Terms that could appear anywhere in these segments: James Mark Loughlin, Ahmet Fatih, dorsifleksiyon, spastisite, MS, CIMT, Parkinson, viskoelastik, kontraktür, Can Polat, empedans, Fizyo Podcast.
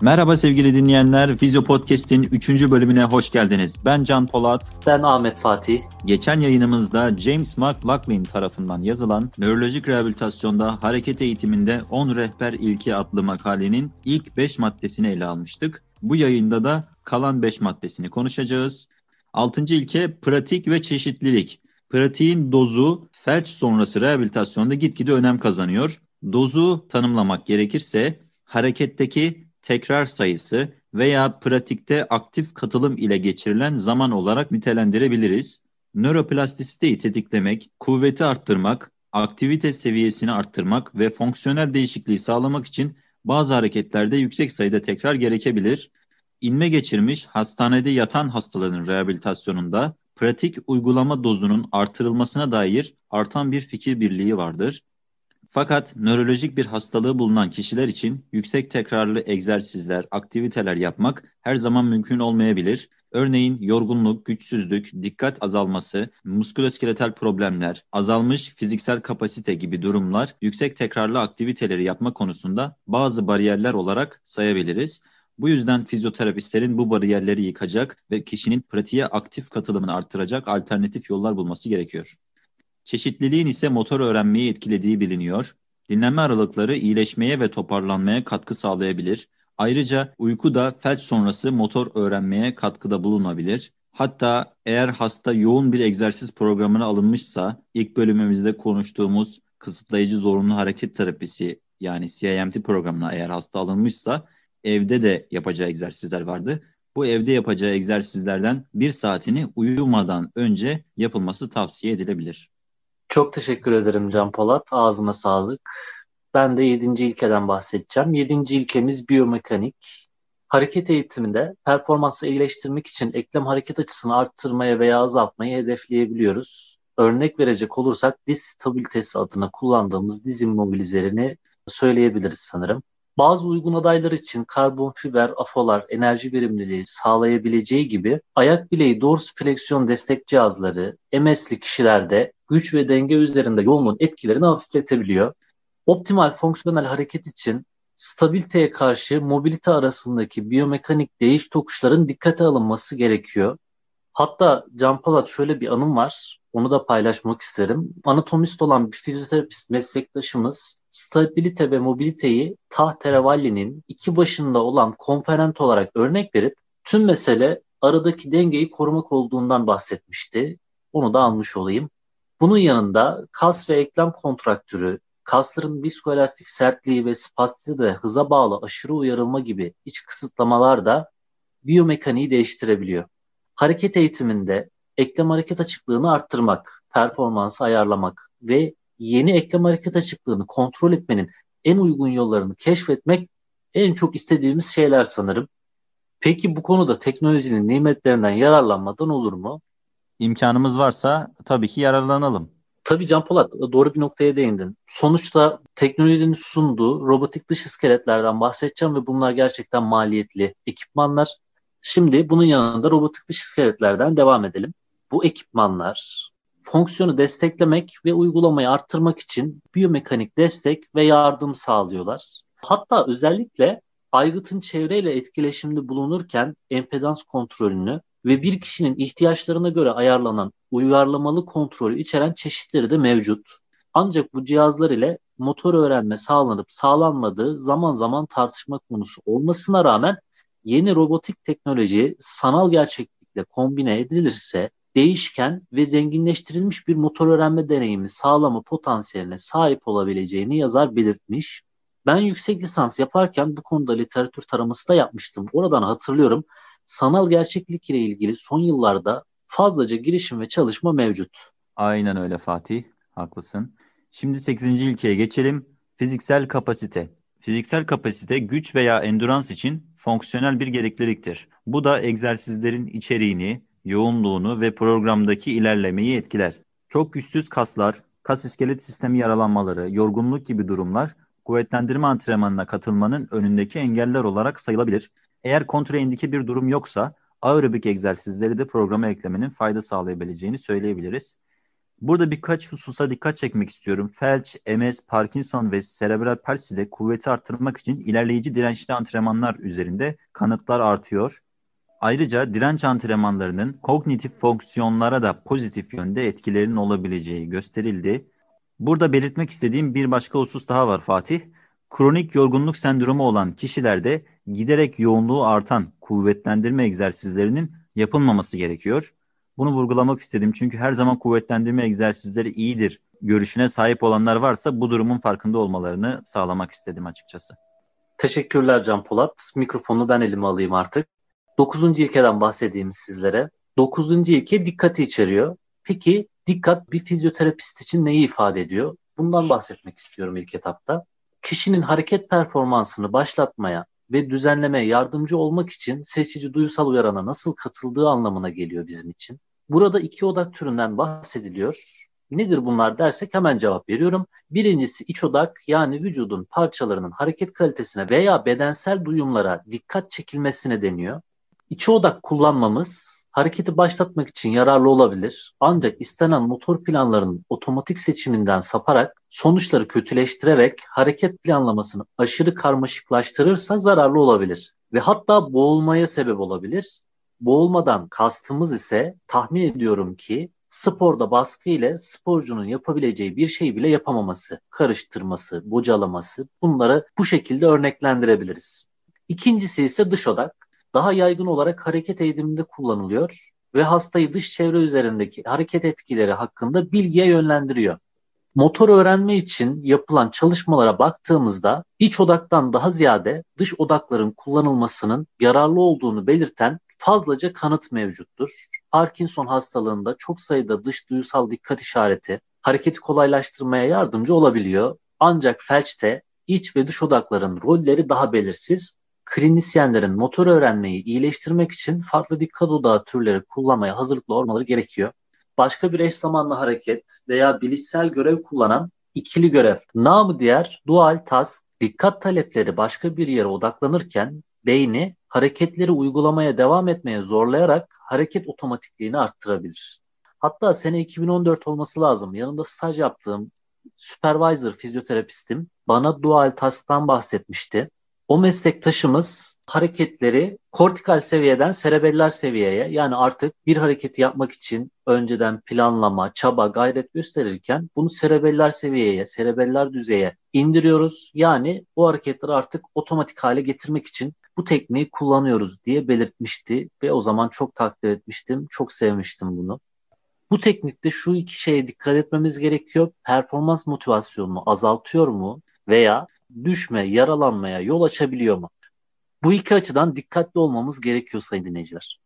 Merhaba sevgili dinleyenler, Fizyo Podcast'in 3. bölümüne hoş geldiniz. Ben Can Polat. Ben Ahmet Fatih. Geçen yayınımızda James Mark Loughlin tarafından yazılan Nörolojik Rehabilitasyonda Hareket Eğitiminde 10 Rehaber İlke adlı makalenin ilk 5 maddesini ele almıştık. Bu yayında da kalan 5 maddesini konuşacağız. 6. ilke pratik ve çeşitlilik. Pratiğin dozu felç sonrası rehabilitasyonda gitgide önem kazanıyor. Dozu tanımlamak gerekirse hareketteki tekrar sayısı veya pratikte aktif katılım ile geçirilen zaman olarak nitelendirebiliriz. Nöroplastisteyi tetiklemek, kuvveti arttırmak, aktivite seviyesini arttırmak ve fonksiyonel değişikliği sağlamak için bazı hareketlerde yüksek sayıda tekrar gerekebilir. İnme geçirmiş hastanede yatan hastaların rehabilitasyonunda pratik uygulama dozunun artırılmasına dair artan bir fikir birliği vardır. Fakat nörolojik bir hastalığı bulunan kişiler için yüksek tekrarlı egzersizler, aktiviteler yapmak her zaman mümkün olmayabilir. Örneğin yorgunluk, güçsüzlük, dikkat azalması, muskuloskeletal problemler, azalmış fiziksel kapasite gibi durumlar yüksek tekrarlı aktiviteleri yapma konusunda bazı bariyerler olarak sayabiliriz. Bu yüzden fizyoterapistlerin bu bariyerleri yıkacak ve kişinin pratiğe aktif katılımını artıracak alternatif yollar bulması gerekiyor. Çeşitliliğin ise motor öğrenmeyi etkilediği biliniyor. Dinlenme aralıkları iyileşmeye ve toparlanmaya katkı sağlayabilir. Ayrıca uyku da felç sonrası motor öğrenmeye katkıda bulunabilir. Hatta eğer hasta yoğun bir egzersiz programına alınmışsa, ilk bölümümüzde konuştuğumuz kısıtlayıcı zorunlu hareket terapisi yani CIMT programına eğer hasta alınmışsa evde de yapacağı egzersizler vardı. Bu evde yapacağı egzersizlerden bir saatini uyumadan önce yapılması tavsiye edilebilir. Çok teşekkür ederim Can Polat. Ağzına sağlık. Ben de 7. ilkeden bahsedeceğim. 7. ilkemiz biyomekanik. Hareket eğitiminde performansı iyileştirmek için eklem hareket açısını arttırmaya veya azaltmayı hedefleyebiliyoruz. Örnek verecek olursak diz stabilitesi adına kullandığımız diz immobilizelerini söyleyebiliriz sanırım. Bazı uygun adaylar için karbon fiber, afolar, enerji verimliliği sağlayabileceği gibi ayak bileği dorsifleksiyon destek cihazları MS'li kişilerde güç ve denge üzerinde yoğunluğun etkilerini hafifletebiliyor. Optimal fonksiyonel hareket için stabiliteye karşı mobilite arasındaki biyomekanik değiş tokuşların dikkate alınması gerekiyor. Hatta Can Polat şöyle bir anım var. Onu da paylaşmak isterim. Anatomist olan bir fizyoterapist meslektaşımız stabilite ve mobiliteyi tahterevalli'nin iki başında olan komponent olarak örnek verip tüm mesele aradaki dengeyi korumak olduğundan bahsetmişti. Onu da almış olayım. Bunun yanında kas ve eklem kontraktürü, kasların viskoelastik sertliği ve spastisite hıza bağlı aşırı uyarılma gibi iç kısıtlamalar da biyomekaniği değiştirebiliyor. Hareket eğitiminde eklem hareket açıklığını arttırmak, performansı ayarlamak ve yeni eklem hareket açıklığını kontrol etmenin en uygun yollarını keşfetmek en çok istediğimiz şeyler sanırım. Peki bu konuda teknolojinin nimetlerinden yararlanmadan olur mu? İmkanımız varsa tabii ki yararlanalım. Tabii Can Polat, doğru bir noktaya değindin. Sonuçta teknolojinin sunduğu robotik dış iskeletlerden bahsedeceğim ve bunlar gerçekten maliyetli ekipmanlar. Şimdi bunun yanında robotik dış iskeletlerden devam edelim. Bu ekipmanlar fonksiyonu desteklemek ve uygulamayı arttırmak için biyomekanik destek ve yardım sağlıyorlar. Hatta özellikle aygıtın çevreyle etkileşimde bulunurken empedans kontrolünü ve bir kişinin ihtiyaçlarına göre ayarlanan uyarlamalı kontrolü içeren çeşitleri de mevcut. Ancak bu cihazlar ile motor öğrenme sağlanıp sağlanmadığı zaman zaman tartışma konusu olmasına rağmen yeni robotik teknoloji sanal gerçeklikle kombine edilirse değişken ve zenginleştirilmiş bir motor öğrenme deneyimi sağlama potansiyeline sahip olabileceğini yazar belirtmiş. Ben yüksek lisans yaparken bu konuda literatür taraması da yapmıştım. Oradan hatırlıyorum. Sanal gerçeklik ile ilgili son yıllarda fazlaca girişim ve çalışma mevcut. Aynen öyle Fatih, haklısın. Şimdi 8. ilkeye geçelim. Fiziksel kapasite. Fiziksel kapasite güç veya endurans için fonksiyonel bir gerekliliktir. Bu da egzersizlerin içeriğini, yoğunluğunu ve programdaki ilerlemeyi etkiler. Çok güçsüz kaslar, kas iskelet sistemi yaralanmaları, yorgunluk gibi durumlar kuvvetlendirme antrenmanına katılmanın önündeki engeller olarak sayılabilir. Eğer kontraindike bir durum yoksa aerobik egzersizleri de programa eklemenin fayda sağlayabileceğini söyleyebiliriz. Burada birkaç hususa dikkat çekmek istiyorum. Felç, MS, Parkinson ve serebral palside kuvveti artırmak için ilerleyici dirençli antrenmanlar üzerinde kanıtlar artıyor. Ayrıca direnç antrenmanlarının kognitif fonksiyonlara da pozitif yönde etkilerinin olabileceği gösterildi. Burada belirtmek istediğim bir başka husus daha var Fatih. Kronik yorgunluk sendromu olan kişilerde giderek yoğunluğu artan kuvvetlendirme egzersizlerinin yapılmaması gerekiyor. Bunu vurgulamak istedim çünkü her zaman kuvvetlendirme egzersizleri iyidir görüşüne sahip olanlar varsa bu durumun farkında olmalarını sağlamak istedim açıkçası. Teşekkürler Can Polat. Mikrofonu ben elime alayım artık. 9. ilkeden bahsedeyim sizlere. 9. ilke dikkati içeriyor. Peki dikkat bir fizyoterapist için neyi ifade ediyor? Bundan bahsetmek istiyorum ilk etapta. Kişinin hareket performansını başlatmaya ve düzenlemeye yardımcı olmak için seçici duysal uyarana nasıl katıldığı anlamına geliyor bizim için. Burada 2 odak türünden bahsediliyor. Nedir bunlar dersek hemen cevap veriyorum. Birincisi iç odak, yani vücudun parçalarının hareket kalitesine veya bedensel duyumlara dikkat çekilmesine deniyor. İç odak kullanmamız hareketi başlatmak için yararlı olabilir. Ancak istenen motor planlarının otomatik seçiminden saparak sonuçları kötüleştirerek hareket planlamasını aşırı karmaşıklaştırırsa zararlı olabilir ve hatta boğulmaya sebep olabilir. Boğulmadan kastımız ise tahmin ediyorum ki sporda baskı ile sporcunun yapabileceği bir şey bile yapamaması, karıştırması, bocalaması, bunları bu şekilde örneklendirebiliriz. İkincisi ise dış odak. Daha yaygın olarak hareket eğitiminde kullanılıyor ve hastayı dış çevre üzerindeki hareket etkileri hakkında bilgiye yönlendiriyor. Motor öğrenme için yapılan çalışmalara baktığımızda iç odaktan daha ziyade dış odakların kullanılmasının yararlı olduğunu belirten fazlaca kanıt mevcuttur. Parkinson hastalığında çok sayıda dış duyusal dikkat işareti hareketi kolaylaştırmaya yardımcı olabiliyor. Ancak felçte iç ve dış odakların rolleri daha belirsiz. Klinisyenlerin motor öğrenmeyi iyileştirmek için farklı dikkat odağı türleri kullanmaya hazırlıklı olmaları gerekiyor. Başka bir eş zamanlı hareket veya bilişsel görev kullanan ikili görev, namı diğer dual task, dikkat talepleri başka bir yere odaklanırken beyni hareketleri uygulamaya devam etmeye zorlayarak hareket otomatikliğini arttırabilir. Hatta sene 2014 olması lazım. Yanında staj yaptığım supervisor fizyoterapistim bana dual task'tan bahsetmişti. O meslektaşımız hareketleri kortikal seviyeden serebeller seviyeye, yani artık bir hareketi yapmak için önceden planlama, çaba, gayret gösterirken bunu serebeller seviyeye, serebeller düzeye indiriyoruz. Yani bu hareketleri artık otomatik hale getirmek için bu tekniği kullanıyoruz diye belirtmişti ve o zaman çok takdir etmiştim, çok sevmiştim bunu. Bu teknikte şu 2 şeye dikkat etmemiz gerekiyor. Performans motivasyonunu azaltıyor mu veya düşme, yaralanmaya yol açabiliyor mu? Bu 2 açıdan dikkatli olmamız gerekiyor sayın dinleyiciler.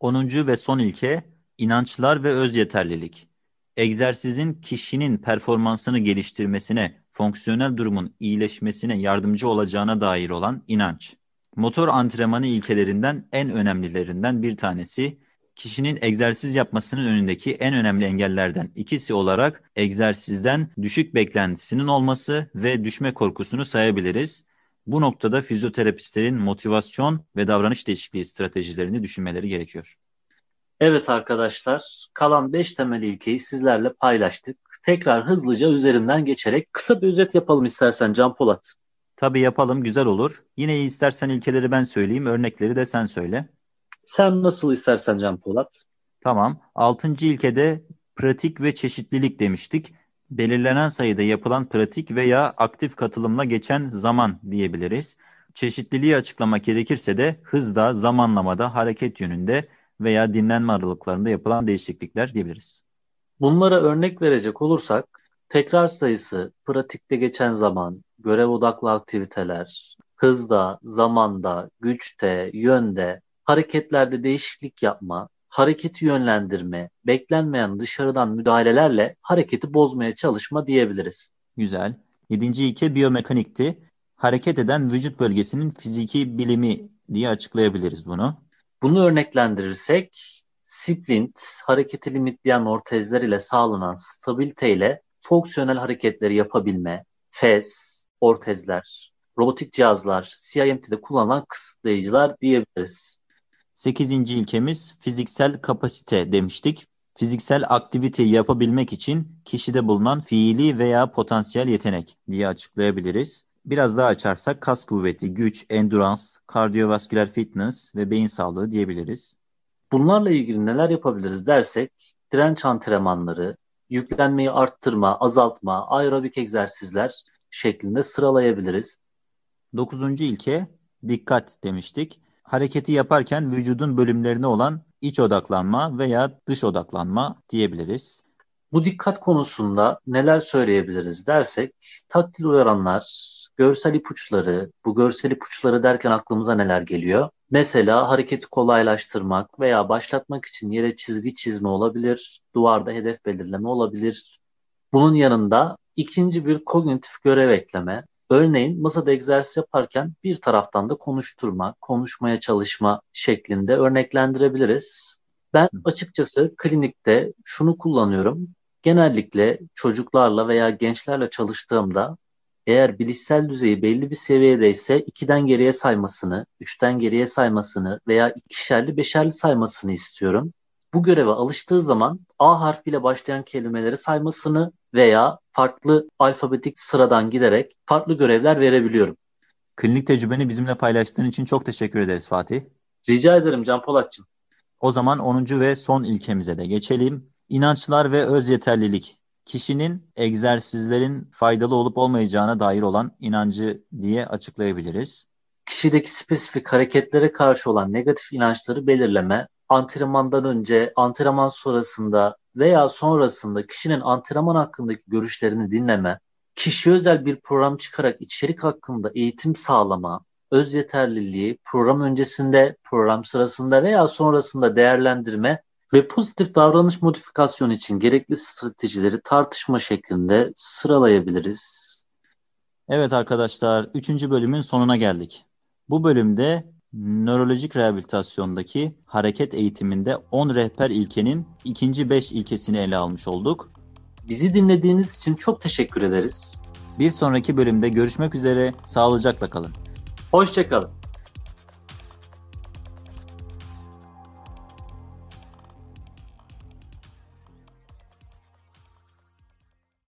10. ve son ilke inançlar ve öz yeterlilik. Egzersizin kişinin performansını geliştirmesine, fonksiyonel durumun iyileşmesine yardımcı olacağına dair olan inanç. Motor antrenmanı ilkelerinden en önemlilerinden bir tanesi, kişinin egzersiz yapmasının önündeki en önemli engellerden 2'si olarak egzersizden düşük beklentisinin olması ve düşme korkusunu sayabiliriz. Bu noktada fizyoterapistlerin motivasyon ve davranış değişikliği stratejilerini düşünmeleri gerekiyor. Evet arkadaşlar, kalan 5 temel ilkeyi sizlerle paylaştık. Tekrar hızlıca üzerinden geçerek kısa bir özet yapalım istersen Can Polat. Tabii yapalım, güzel olur. Yine istersen ilkeleri ben söyleyeyim, örnekleri de sen söyle. Sen nasıl istersen Can Polat. Tamam. 6. ilkede pratik ve çeşitlilik demiştik. Belirlenen sayıda yapılan pratik veya aktif katılımla geçen zaman diyebiliriz. Çeşitliliği açıklamak gerekirse de hızda, zamanlamada, hareket yönünde veya dinlenme aralıklarında yapılan değişiklikler diyebiliriz. Bunlara örnek verecek olursak tekrar sayısı, pratikte geçen zaman, görev odaklı aktiviteler, hızda, zamanda, güçte, yönde, hareketlerde değişiklik yapma, hareketi yönlendirme, beklenmeyen dışarıdan müdahalelerle hareketi bozmaya çalışma diyebiliriz. Güzel. 7. ilke biyomekanikti. Hareket eden vücut bölgesinin fiziki bilimi diye açıklayabiliriz bunu. Bunu örneklendirirsek, splint, hareketi limitleyen ortezler ile sağlanan stabilite ile fonksiyonel hareketleri yapabilme, fez, ortezler, robotik cihazlar, CIMT'de kullanılan kısıtlayıcılar diyebiliriz. 8. ilkemiz fiziksel kapasite demiştik. Fiziksel aktiviteyi yapabilmek için kişide bulunan fiili veya potansiyel yetenek diye açıklayabiliriz. Biraz daha açarsak kas kuvveti, güç, endurans, kardiyovasküler fitness ve beyin sağlığı diyebiliriz. Bunlarla ilgili neler yapabiliriz dersek direnç antrenmanları, yüklenmeyi arttırma, azaltma, aerobik egzersizler şeklinde sıralayabiliriz. 9. ilke dikkat demiştik. Hareketi yaparken vücudun bölümlerine olan iç odaklanma veya dış odaklanma diyebiliriz. Bu dikkat konusunda neler söyleyebiliriz dersek taktil uyaranlar, görsel ipuçları, bu görsel ipuçları derken aklımıza neler geliyor? Mesela hareketi kolaylaştırmak veya başlatmak için yere çizgi çizme olabilir, duvarda hedef belirleme olabilir. Bunun yanında ikinci bir kognitif görev ekleme. Örneğin masada egzersiz yaparken bir taraftan da konuşturma, konuşmaya çalışma şeklinde örneklendirebiliriz. Ben açıkçası klinikte şunu kullanıyorum. Genellikle çocuklarla veya gençlerle çalıştığımda eğer bilişsel düzeyi belli bir seviyedeyse 2'den geriye saymasını, 3'ten geriye saymasını veya 2'şerli, 5'erli saymasını istiyorum. Bu göreve alıştığı zaman A harfiyle başlayan kelimeleri saymasını veya farklı alfabetik sıradan giderek farklı görevler verebiliyorum. Klinik tecrübeni bizimle paylaştığın için çok teşekkür ederiz Fatih. Rica ederim Can Polat'cığım. O zaman 10. ve son ilkemize de geçelim. İnançlar ve öz yeterlilik. Kişinin egzersizlerin faydalı olup olmayacağına dair olan inancı diye açıklayabiliriz. Kişideki spesifik hareketlere karşı olan negatif inançları belirleme, antrenmandan önce, antrenman sonrasında veya sonrasında kişinin antrenman hakkındaki görüşlerini dinleme, kişiye özel bir program çıkarak içerik hakkında eğitim sağlama, öz yeterliliği program öncesinde, program sırasında veya sonrasında değerlendirme ve pozitif davranış modifikasyonu için gerekli stratejileri tartışma şeklinde sıralayabiliriz. Evet arkadaşlar, 3. bölümün sonuna geldik. Bu bölümde nörolojik rehabilitasyondaki hareket eğitiminde 10 rehber ilkenin ikinci 5 ilkesini ele almış olduk. Bizi dinlediğiniz için çok teşekkür ederiz. Bir sonraki bölümde görüşmek üzere, sağlıcakla kalın. Hoşça kalın.